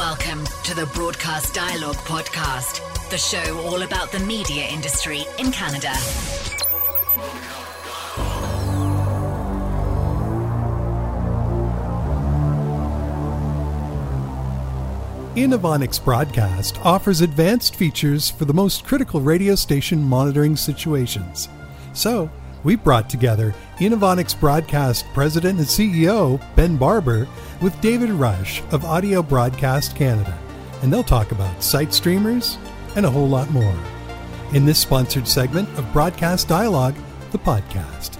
Welcome to the Broadcast Dialogue Podcast, the show all about the media industry in Canada. Inovonics Broadcast offers advanced features for the most critical radio station monitoring situations. So, we brought together Inovonics Broadcast President and CEO, Ben Barber, with David Rush of Audio Broadcast Canada, and they'll talk about site streamers and a whole lot more in this sponsored segment of Broadcast Dialogue, the podcast.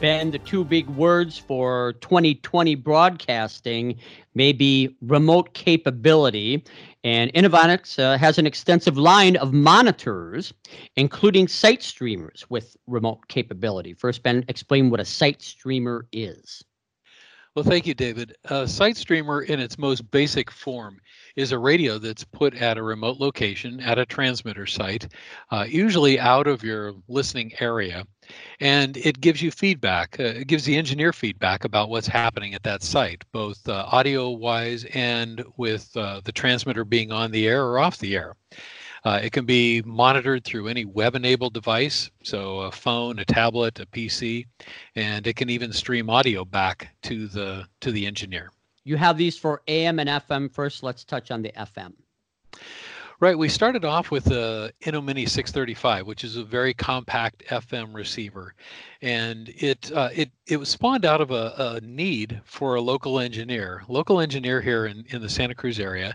Ben, the two big words for 2020 broadcasting may be remote capability, and Inovonics has an extensive line of monitors, including site streamers with remote capability. First, Ben, explain what a site streamer is. Well, thank you, David. SiteStreamer, in its most basic form, is a radio that's put at a remote location at a transmitter site, usually out of your listening area, and it gives you feedback. It gives the engineer feedback about what's happening at that site, both audio-wise and with the transmitter being on the air or off the air. It can be monitored through any web-enabled device, so a phone, a tablet, a PC, and it can even stream audio back to the engineer. You have these for AM and FM. First, let's touch on the FM. Right, we started off with the InnoMini 635, which is a very compact FM receiver, and it was spawned out of a need for a local engineer. Local engineer here in the Santa Cruz area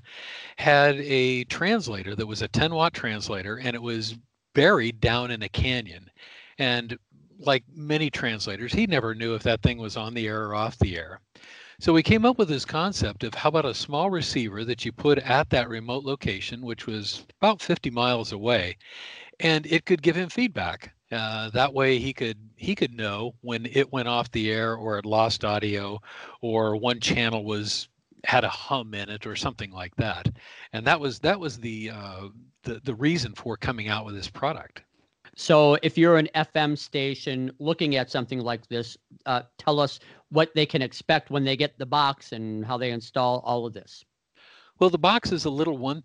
had a translator that was a 10-watt translator, and it was buried down in a canyon. And like many translators, he never knew if that thing was on the air or off the air. So we came up with this concept of how about a small receiver that you put at that remote location, which was about 50 miles away, and it could give him feedback. That way he could know when it went off the air or it lost audio or one channel had a hum in it or something like that. And that was the reason for coming out with this product. So if you're an FM station looking at something like this, tell us what they can expect when they get the box and how they install all of this. Well, the box is a little 1/3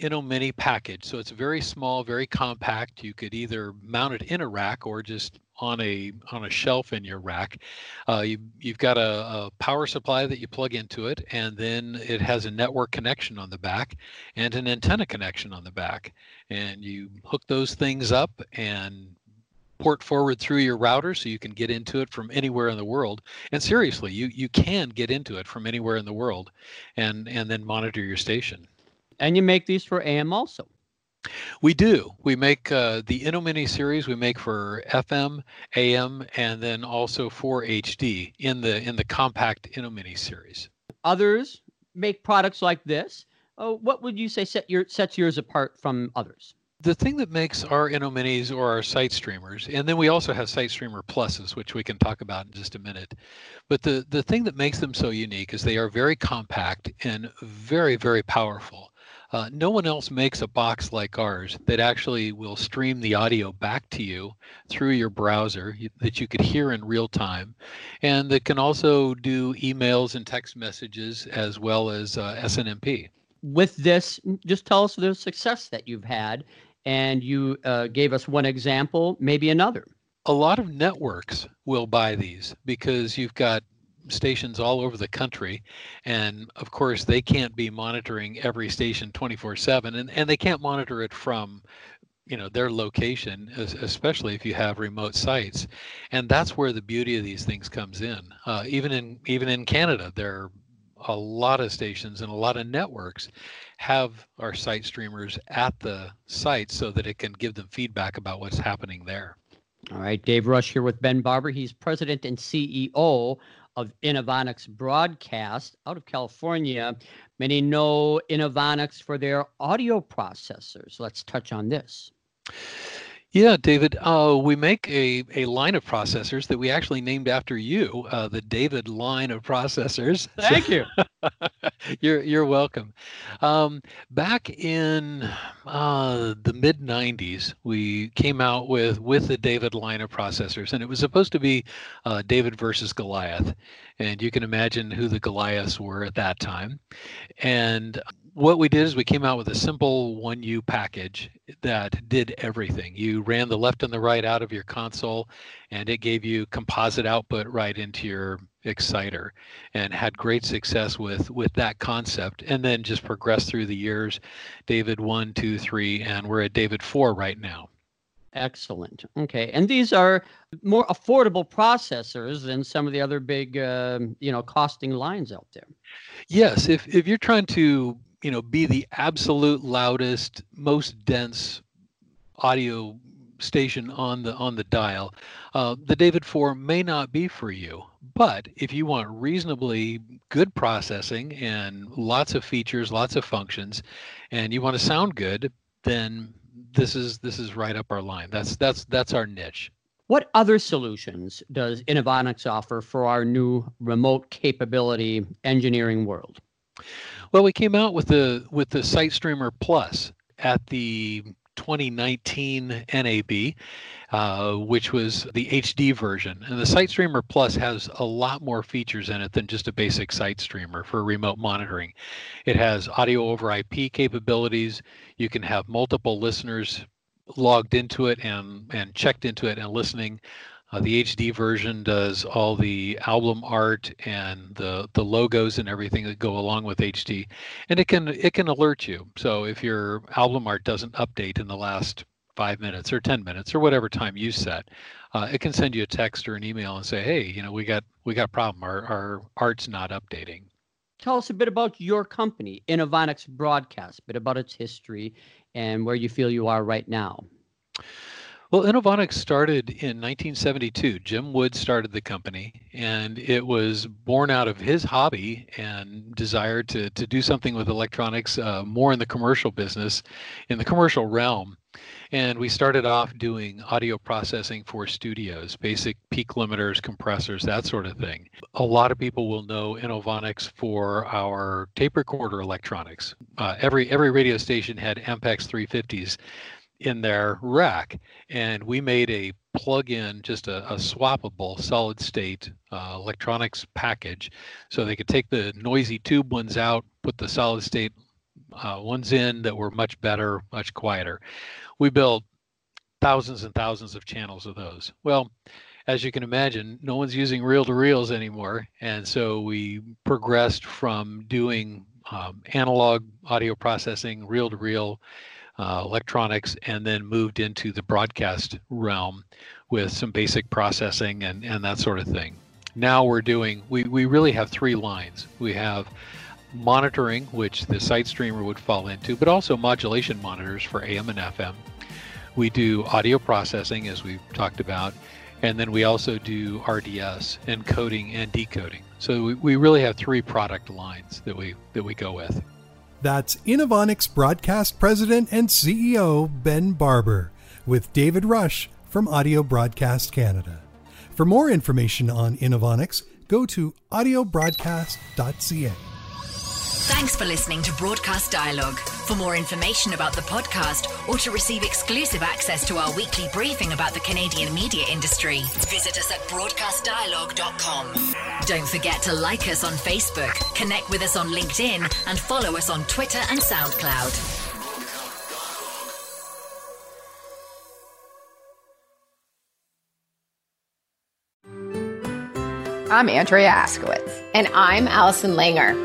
InnoMini package, so it's very small, very compact. You could either mount it in a rack or just on a shelf in your rack. You've got a power supply that you plug into it, and then it has a network connection on the back and an antenna connection on the back. And you hook those things up and port forward through your router so you can get into it from anywhere in the world. And seriously, you can get into it from anywhere in the world and then monitor your station. And you make these for AM also. We do. We make the InnoMini series. We make for FM, AM, and then also for HD in the compact InnoMini series. Others make products like this. What would you say sets yours apart from others? The thing that makes our InnoMinis or our site streamers, and then we also have SiteStreamer Pluses, which we can talk about in just a minute. But the thing that makes them so unique is they are very compact and very, very powerful. No one else makes a box like ours that actually will stream the audio back to you through your browser that you could hear in real time, and that can also do emails and text messages as well as SNMP. With this, just tell us the success that you've had, and you gave us one example, maybe another. A lot of networks will buy these because you've got stations all over the country, and of course they can't be monitoring every station 24/7, and they can't monitor it from their location, especially if you have remote sites. And that's where the beauty of these things comes in. Even in Canada, there are a lot of stations and a lot of networks have our site streamers at the site so that it can give them feedback about what's happening there. All right, Dave Rush here with Ben Barber. He's president and CEO of Inovonics Broadcast out of California. Many know Inovonics for their audio processors. Let's touch on this. Yeah, David, we make a line of processors that we actually named after you, the David line of processors. Thank you. You're welcome. Back in the mid 90s, we came out with the David line of processors, and it was supposed to be David versus Goliath, and you can imagine who the Goliaths were at that time. And what we did is we came out with a simple 1U package that did everything. You ran the left and the right out of your console, and it gave you composite output right into your exciter, and had great success with that concept, and then just progressed through the years, David 1, 2, 3, and we're at David 4 right now. Excellent. Okay. And these are more affordable processors than some of the other big, costing lines out there. Yes. If you're trying to be the absolute loudest, most dense audio station on the dial, the David 4 may not be for you. But if you want reasonably good processing and lots of features, lots of functions, and you want to sound good, then this is right up our line. That's our niche. What other solutions does Inovonics offer for our new remote capability engineering world? Well, we came out with the SiteStreamer Plus at the 2019 NAB, which was the HD version. And the SiteStreamer Plus has a lot more features in it than just a basic SiteStreamer for remote monitoring. It has audio over IP capabilities. You can have multiple listeners logged into it and checked into it and listening. The HD version does all the album art and the logos and everything that go along with HD, and it can alert you. So if your album art doesn't update in the last 5 minutes or 10 minutes or whatever time you set, it can send you a text or an email and say, hey, we got a problem. Our art's not updating. Tell us a bit about your company, Inovonics Broadcast, a bit about its history and where you feel you are right now. Well, Inovonics started in 1972. Jim Wood started the company, and it was born out of his hobby and desire to do something with electronics, more in the commercial business, in the commercial realm. And we started off doing audio processing for studios, basic peak limiters, compressors, that sort of thing. A lot of people will know Inovonics for our tape recorder electronics. Every radio station had Ampex 350s. In their rack, and we made a plug-in, just a swappable solid-state electronics package, so they could take the noisy tube ones out, put the solid-state ones in that were much better, much quieter. We built thousands and thousands of channels of those. Well, as you can imagine, no one's using reel-to-reels anymore, and so we progressed from doing analog audio processing, reel-to-reel, electronics, and then moved into the broadcast realm with some basic processing and that sort of thing. Now we really have three lines. We have monitoring, which the SiteStreamer would fall into, but also modulation monitors for AM and FM. We do audio processing, as we've talked about, and then we also do RDS encoding and decoding. So we really have three product lines that we go with. That's Inovonics Broadcast President and CEO Ben Barber with David Rush from Audio Broadcast Canada. For more information on Inovonics, go to audiobroadcast.ca. Thanks for listening to Broadcast Dialogue. For more information about the podcast or to receive exclusive access to our weekly briefing about the Canadian media industry, visit us at broadcastdialogue.com. Don't forget to like us on Facebook, connect with us on LinkedIn, and follow us on Twitter and SoundCloud. I'm Andrea Askowitz. And I'm Allison Langer.